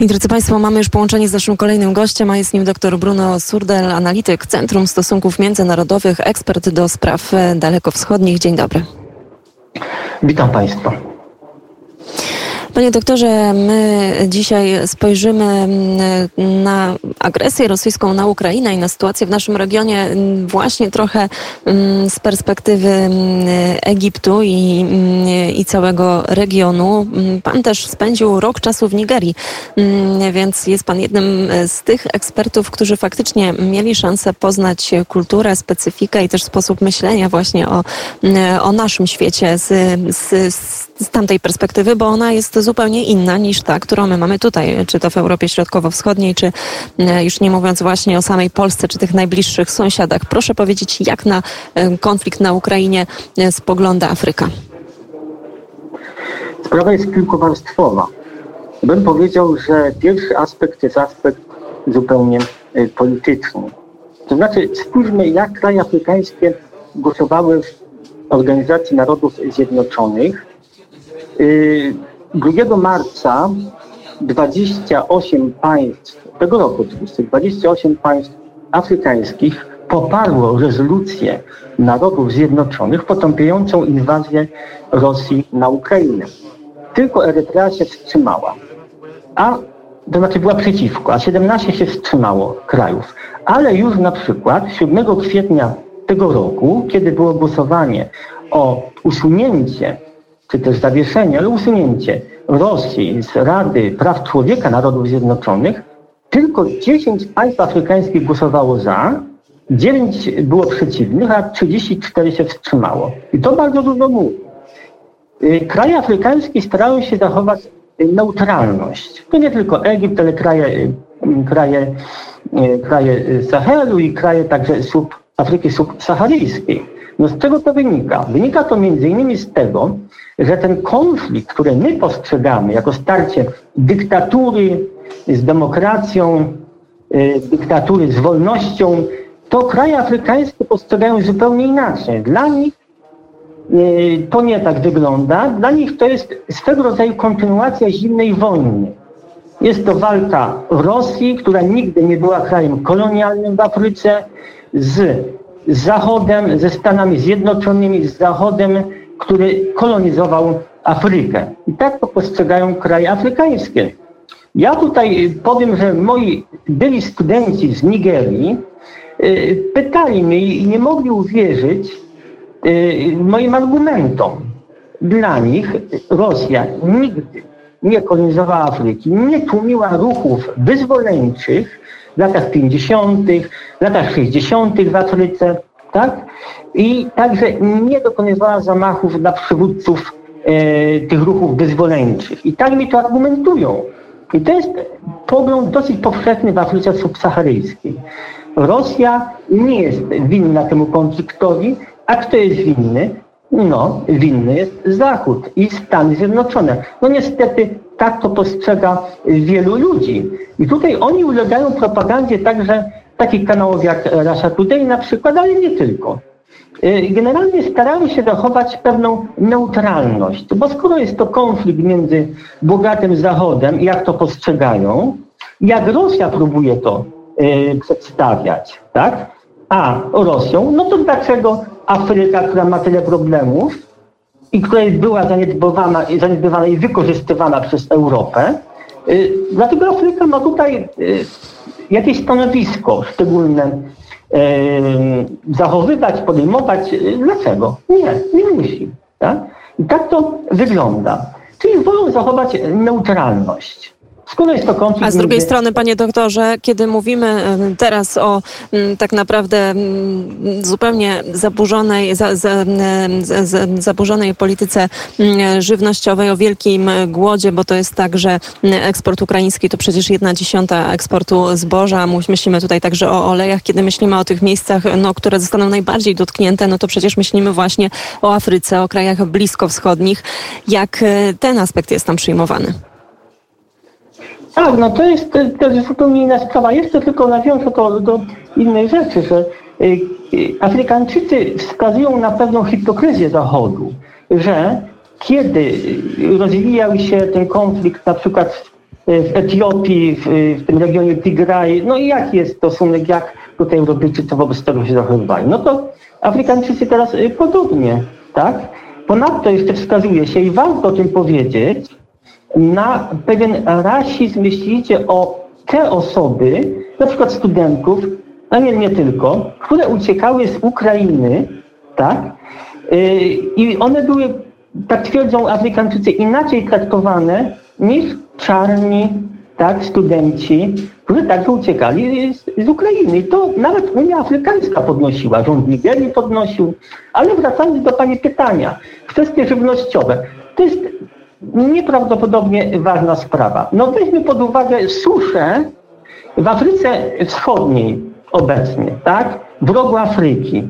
I drodzy Państwo, mamy już połączenie z naszym kolejnym gościem, a jest nim dr Bruno Surdel, analityk Centrum Stosunków Międzynarodowych, ekspert do spraw dalekowschodnich. Dzień dobry. Witam Państwa. Panie doktorze, my dzisiaj spojrzymy na agresję rosyjską na Ukrainę i na sytuację w naszym regionie właśnie trochę z perspektywy Egiptu i całego regionu. Pan też spędził rok czasu w Nigerii, więc jest pan jednym z tych ekspertów, którzy faktycznie mieli szansę poznać kulturę, specyfikę i też sposób myślenia właśnie o naszym świecie z tamtej perspektywy, bo ona jest zupełnie inna niż ta, którą my mamy tutaj, czy to w Europie Środkowo-Wschodniej, czy już nie mówiąc właśnie o samej Polsce, czy tych najbliższych sąsiadach. Proszę powiedzieć, jak na konflikt na Ukrainie spogląda Afryka? Sprawa jest kilkuwarstwowa. Bym powiedział, że pierwszy aspekt jest aspekt zupełnie polityczny. To znaczy, spójrzmy, jak kraje afrykańskie głosowały w Organizacji Narodów Zjednoczonych. 2 marca 28 państw, tego roku 28 państw afrykańskich poparło rezolucję Narodów Zjednoczonych potępiającą inwazję Rosji na Ukrainę. Tylko Erytrea się wstrzymała, to znaczy była przeciwko, a 17 się wstrzymało krajów. Ale już na przykład 7 kwietnia tego roku, kiedy było głosowanie o usunięcie czy też zawieszenie, ale usunięcie Rosji z Rady Praw Człowieka Narodów Zjednoczonych, tylko 10 państw afrykańskich głosowało za, 9 było przeciwnych, a 34 się wstrzymało. I to bardzo dużo mówi. Kraje afrykańskie starały się zachować neutralność. To nie tylko Egipt, ale kraje Sahelu i kraje także Afryki subsaharyjskiej. No z czego to wynika? Wynika to m.in. z tego, że ten konflikt, który my postrzegamy jako starcie dyktatury z demokracją, dyktatury z wolnością, to kraje afrykańskie postrzegają zupełnie inaczej. Dla nich to nie tak wygląda. Dla nich to jest swego rodzaju kontynuacja zimnej wojny. Jest to walka Rosji, która nigdy nie była krajem kolonialnym w Afryce, z Zachodem, ze Stanami Zjednoczonymi, z Zachodem, który kolonizował Afrykę. I tak to postrzegają kraje afrykańskie. Ja tutaj powiem, że moi byli studenci z Nigerii pytali mnie i nie mogli uwierzyć moim argumentom. Dla nich Rosja nigdy nie kolonizowała Afryki, nie tłumiła ruchów wyzwoleńczych, w latach 50., w latach 60. w Afryce, tak? I także nie dokonywała zamachów na przywódców tych ruchów wyzwoleńczych. I tak mi to argumentują. I to jest pogląd dosyć powszechny w Afryce subsaharyjskiej. Rosja nie jest winna temu konfliktowi, a kto jest winny? No, winny jest Zachód i Stany Zjednoczone. No niestety tak to postrzega wielu ludzi. I tutaj oni ulegają propagandzie także takich kanałów jak Russia Today na przykład, ale nie tylko. Generalnie starają się zachować pewną neutralność, bo skoro jest to konflikt między bogatym Zachodem, jak to postrzegają, jak Rosja próbuje to przedstawiać, tak? A Rosją, no to dlaczego Afryka, która ma tyle problemów i która była zaniedbywana i wykorzystywana przez Europę, dlatego Afryka ma tutaj jakieś stanowisko szczególne zachowywać, podejmować. Dlaczego? Nie musi. Tak? I tak to wygląda. Czyli wolą zachować neutralność. A z drugiej strony, panie doktorze, kiedy mówimy teraz o tak naprawdę zupełnie zaburzonej polityce żywnościowej, o wielkim głodzie, bo to jest tak, że eksport ukraiński to przecież 1/10 eksportu zboża. Myślimy tutaj także o olejach. Kiedy myślimy o tych miejscach, które zostaną najbardziej dotknięte, to przecież myślimy właśnie o Afryce, o krajach bliskowschodnich. Jak ten aspekt jest tam przyjmowany? Tak, to jest zupełnie inna sprawa. Jeszcze tylko nawiążę do innej rzeczy, że Afrykańczycy wskazują na pewną hipokryzję Zachodu, że kiedy rozwijał się ten konflikt na przykład w Etiopii, w tym regionie Tigray. No i jaki jest stosunek, jak tutaj Europejczycy wobec tego się zachowywali? No to Afrykańczycy teraz podobnie, tak? Ponadto jeszcze wskazuje się, i warto o tym powiedzieć, na pewien rasizm, jeśli idzie o te osoby, na przykład studentów, a nie tylko, które uciekały z Ukrainy, tak? I one były, tak twierdzą Afrykańczycy, inaczej traktowane niż czarni, tak, studenci, którzy także uciekali z Ukrainy. I to nawet Unia Afrykańska podnosiła, rząd Nigerii podnosił. Ale wracając do pani pytania, kwestie żywnościowe. To jest nieprawdopodobnie ważna sprawa. No weźmy pod uwagę suszę w Afryce Wschodniej obecnie, tak, w rogu Afryki.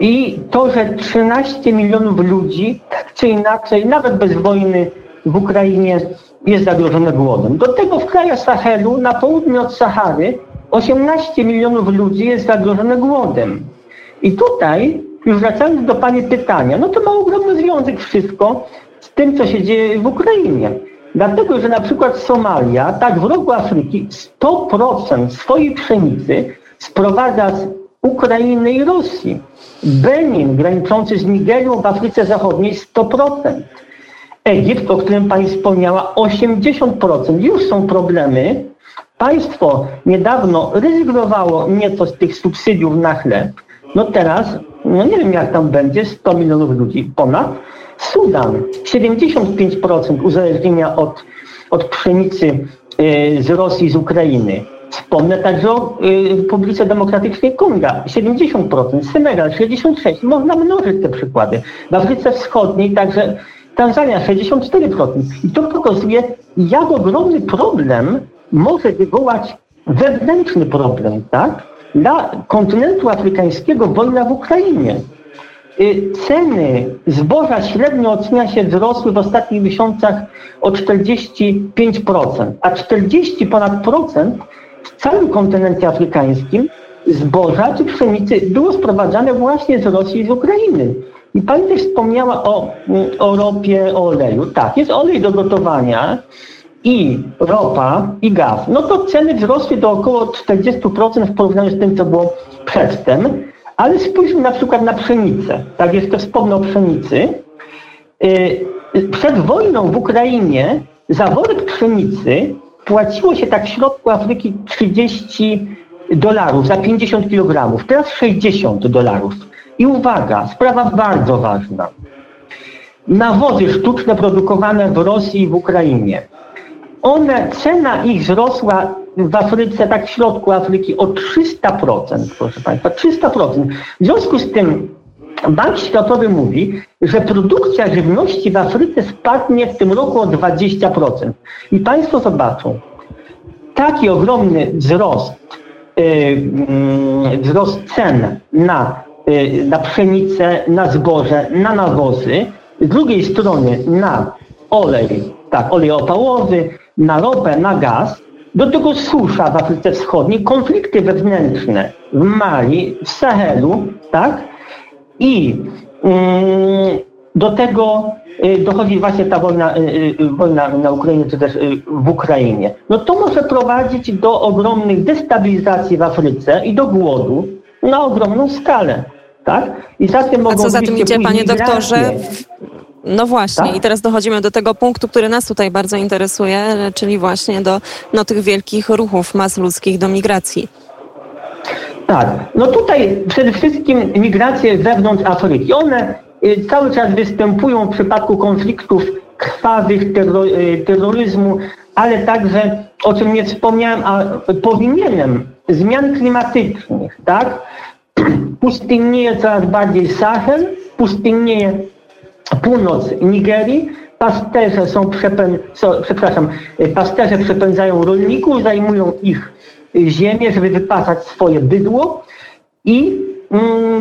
I to, że 13 milionów ludzi, tak czy inaczej, nawet bez wojny w Ukrainie, jest zagrożone głodem. Do tego w krajach Sahelu, na południu od Sahary, 18 milionów ludzi jest zagrożone głodem. I tutaj, już wracając do pani pytania, no to ma ogromny związek wszystko z tym, co się dzieje w Ukrainie. Dlatego, że na przykład Somalia, tak w rogu Afryki, 100% swojej pszenicy sprowadza z Ukrainy i Rosji. Benin, graniczący z Nigerią w Afryce Zachodniej, 100%. Egipt, o którym pani wspomniała, 80%. Już są problemy. Państwo niedawno rezygnowało nieco z tych subsydiów na chleb. No teraz, no nie wiem jak tam będzie, 100 milionów ludzi ponad. Sudan, 75% uzależnienia od pszenicy z Rosji, z Ukrainy. Wspomnę także o Republice Demokratycznej Konga, 70%, Senegal, 66%. Można mnożyć te przykłady. W Afryce Wschodniej także Tanzania, 64%. I to pokazuje, jak ogromny problem może wywołać wewnętrzny problem, tak? Dla kontynentu afrykańskiego wojna w Ukrainie. Ceny zboża średnio ocenia się wzrosły w ostatnich miesiącach o 45%, a 40% w całym kontynencie afrykańskim zboża czy pszenicy było sprowadzane właśnie z Rosji i z Ukrainy. I pani też wspomniała o ropie, o oleju. Tak, jest olej do gotowania i ropa i gaz. No to ceny wzrosły do około 40% w porównaniu z tym, co było przedtem. Ale spójrzmy na przykład na pszenicę. Tak, jeszcze wspomnę o pszenicy. Przed wojną w Ukrainie za worek pszenicy płaciło się tak w środku Afryki $30 za 50 kg. Teraz $60. I uwaga, sprawa bardzo ważna. Nawozy sztuczne produkowane w Rosji i w Ukrainie. Cena ich wzrosła w Afryce, tak w środku Afryki, o 300%, proszę Państwa, 300%. W związku z tym Bank Światowy mówi, że produkcja żywności w Afryce spadnie w tym roku o 20%. I Państwo zobaczą, taki ogromny wzrost cen na pszenicę, na zboże, na nawozy, z drugiej strony na olej, tak, olej opałowy, na ropę, na gaz, do tego susza w Afryce Wschodniej, konflikty wewnętrzne w Mali, w Sahelu, tak? I do tego dochodzi właśnie ta wojna na Ukrainie, czy też w Ukrainie. No to może prowadzić do ogromnych destabilizacji w Afryce i do głodu na ogromną skalę, tak? I za tym mogą. A co za tym idzie, panie doktorze? No właśnie, tak? I teraz dochodzimy do tego punktu, który nas tutaj bardzo interesuje, czyli właśnie do tych wielkich ruchów mas ludzkich, do migracji. Tak, no tutaj przede wszystkim migracje z wewnątrz Afryki. One cały czas występują w przypadku konfliktów krwawych, terroryzmu, ale także, o czym nie wspomniałem, a powinienem, zmian klimatycznych, tak? Pustynnieje coraz bardziej Sahel, pustynnieje północ Nigerii, pasterze przepędzają rolników, zajmują ich ziemię, żeby wypasać swoje bydło i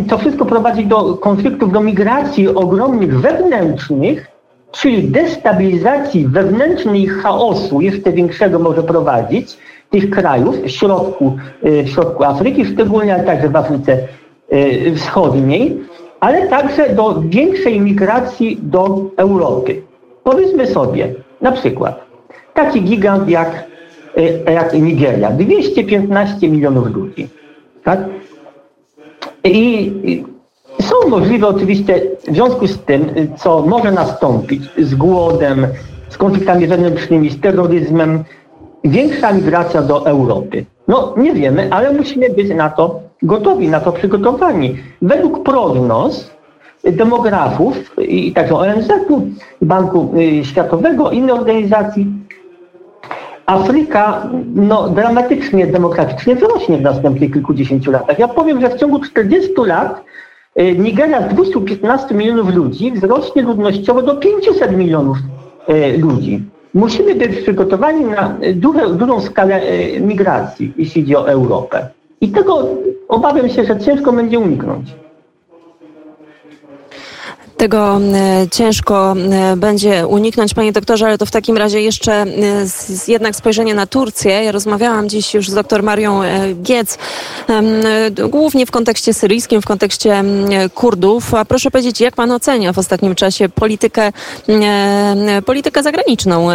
to wszystko prowadzi do konfliktów, do migracji ogromnych wewnętrznych, czyli destabilizacji wewnętrznej, chaosu jeszcze większego może prowadzić tych krajów w środku Afryki, szczególnie, ale także w Afryce Wschodniej, ale także do większej migracji do Europy. Powiedzmy sobie, na przykład taki gigant jak Nigeria. 215 milionów ludzi. Tak? I są możliwe oczywiście w związku z tym, co może nastąpić z głodem, z konfliktami wewnętrznymi, z terroryzmem, większa migracja do Europy. No nie wiemy, ale musimy być na to gotowi, na to przygotowani. Według prognoz demografów i także ONZ-u, Banku Światowego, innych organizacji, Afryka dramatycznie, demokratycznie wyrośnie w następnych kilkudziesięciu latach. Ja powiem, że w ciągu 40 lat Nigeria z 215 milionów ludzi wzrośnie ludnościowo do 500 milionów ludzi. Musimy być przygotowani na dużą skalę migracji, jeśli idzie o Europę. I tego obawiam się, że ciężko będzie uniknąć. Tego ciężko będzie uniknąć, panie doktorze, ale to w takim razie jeszcze jednak spojrzenie na Turcję. Ja rozmawiałam dziś już z dr Marią Giec, głównie w kontekście syryjskim, w kontekście Kurdów. A proszę powiedzieć, jak pan ocenia w ostatnim czasie politykę zagraniczną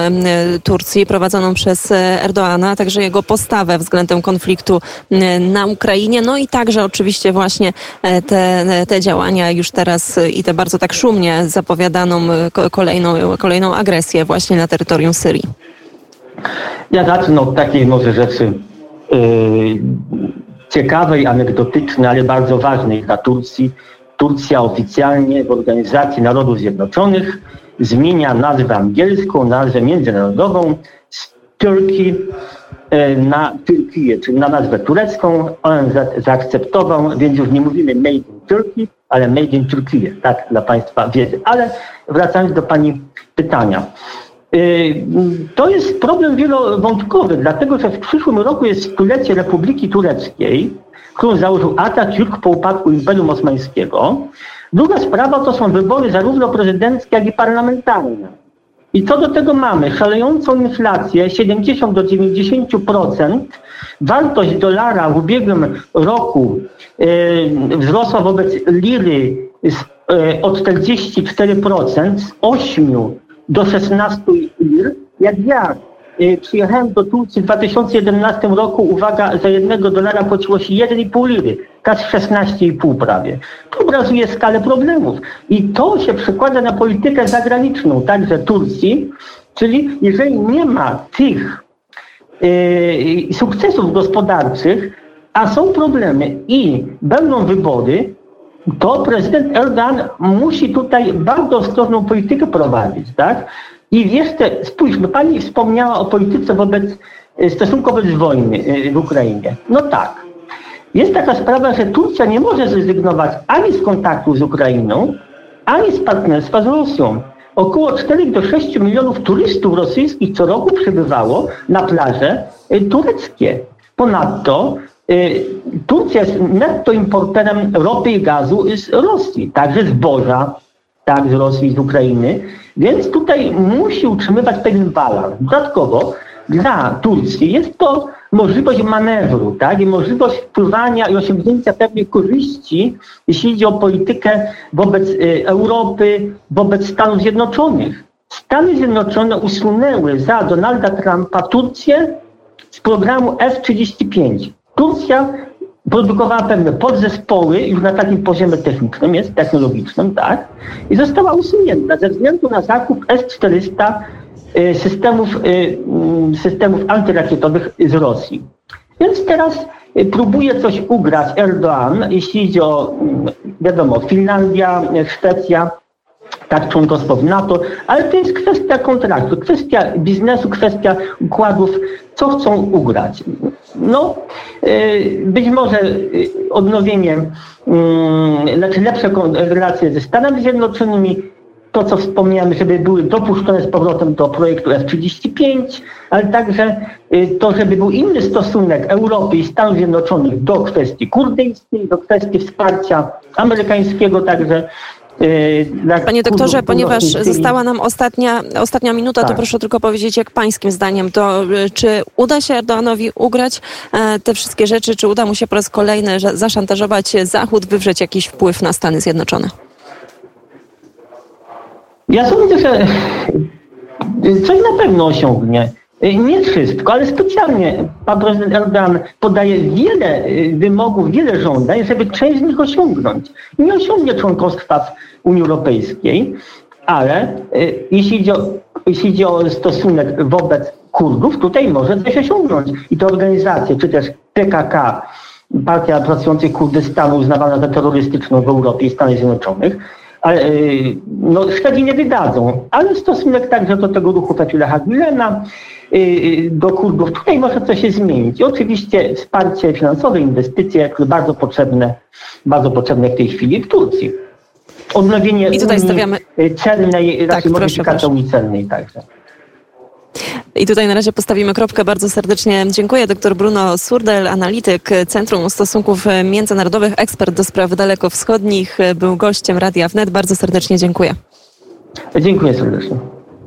Turcji prowadzoną przez Erdoana, także jego postawę względem konfliktu na Ukrainie, no i także oczywiście właśnie te działania już teraz i te bardzo tak szumnie zapowiadaną kolejną agresję właśnie na terytorium Syrii. Ja zacznę od takiej może rzeczy ciekawej, anegdotycznej, ale bardzo ważnej dla Turcji. Turcja oficjalnie w Organizacji Narodów Zjednoczonych zmienia nazwę angielską, nazwę międzynarodową z Turkey na Turkiję, czyli na nazwę turecką. ONZ zaakceptował, więc już nie mówimy Made in Turkey, ale Made in Turkey, tak dla Państwa wiedzy. Ale wracając do Pani pytania. To jest problem wielowątkowy, dlatego że w przyszłym roku jest stulecie Republiki Tureckiej, którą założył Atatürk po upadku Imperium Osmańskiego. Druga sprawa to są wybory zarówno prezydenckie, jak i parlamentarne. I co do tego mamy? Szalejącą inflację 70 do 90%. Wartość dolara w ubiegłym roku wzrosła wobec liry o 44%, z 8 do 16 lir. Jak ja przyjechałem do Turcji w 2011 roku, uwaga, za $1 płaciło się 1,5 liry, teraz 16,5 prawie. To obrazuje skalę problemów. I to się przekłada na politykę zagraniczną, także Turcji, czyli jeżeli nie ma tych sukcesów gospodarczych, a są problemy i będą wybory, to prezydent Erdogan musi tutaj bardzo ostrożną politykę prowadzić, tak? I jeszcze spójrzmy, pani wspomniała o polityce stosunkowo wobec wojny w Ukrainie. No tak, jest taka sprawa, że Turcja nie może zrezygnować ani z kontaktu z Ukrainą, ani z partnerstwa z Rosją. Około 4 do 6 milionów turystów rosyjskich co roku przybywało na plaże tureckie. Ponadto Turcja jest netto importerem ropy i gazu z Rosji, także zboża, tak, z Rosji, z Ukrainy, więc tutaj musi utrzymywać pewien balans. Dodatkowo dla Turcji jest to możliwość manewru, tak, i możliwość wpływania i osiągnięcia pewnych korzyści, jeśli idzie o politykę wobec Europy, wobec Stanów Zjednoczonych. Stany Zjednoczone usunęły za Donalda Trumpa Turcję z programu F-35. Turcja produkowała pewne podzespoły już na takim poziomie technicznym, jest technologicznym, tak, i została usunięta ze względu na zakup S-400 systemów antyrakietowych z Rosji. Więc teraz próbuje coś ugrać Erdogan, jeśli idzie o, wiadomo, Finlandia, Szwecja, tak, członkostwo w NATO, ale to jest kwestia kontraktu, kwestia biznesu, kwestia układów, co chcą ugrać. No, być może odnowienie, znaczy lepsze relacje ze Stanami Zjednoczonymi, to co wspomniałem, żeby były dopuszczone z powrotem do projektu F-35, ale także to, żeby był inny stosunek Europy i Stanów Zjednoczonych do kwestii kurdyjskiej, do kwestii wsparcia amerykańskiego, także. Panie doktorze, ponieważ została nam ostatnia minuta, tak, to proszę tylko powiedzieć, jak pańskim zdaniem to, czy uda się Erdoanowi ugrać te wszystkie rzeczy, czy uda mu się po raz kolejny zaszantażować Zachód, wywrzeć jakiś wpływ na Stany Zjednoczone? Ja sądzę, że coś na pewno osiągnie. Nie wszystko, ale specjalnie pan prezydent Erdogan podaje wiele wymogów, wiele żądań, żeby część z nich osiągnąć. Nie osiągnie członkostwa w Unii Europejskiej, ale jeśli idzie o stosunek wobec Kurdów, tutaj może coś osiągnąć. I te organizacje, czy też PKK, Partia Pracującej Kurdystanu, uznawana za terrorystyczną w Europie i Stanach Zjednoczonych, ale Szwedzi nie wydadzą, ale stosunek także do tego ruchu Fethullah Gülena, do Kurdów, tutaj może coś się zmienić. I oczywiście wsparcie finansowe, inwestycje, które bardzo potrzebne w tej chwili w Turcji. Odnowienie i tutaj Unii stawiamy... celnej, tak, raczej modyfikacja Unii celnej także. I tutaj na razie postawimy kropkę. Bardzo serdecznie dziękuję. Dr Bruno Surdel, analityk Centrum Stosunków Międzynarodowych, ekspert do spraw dalekowschodnich, był gościem Radia Wnet. Bardzo serdecznie dziękuję. Dziękuję serdecznie.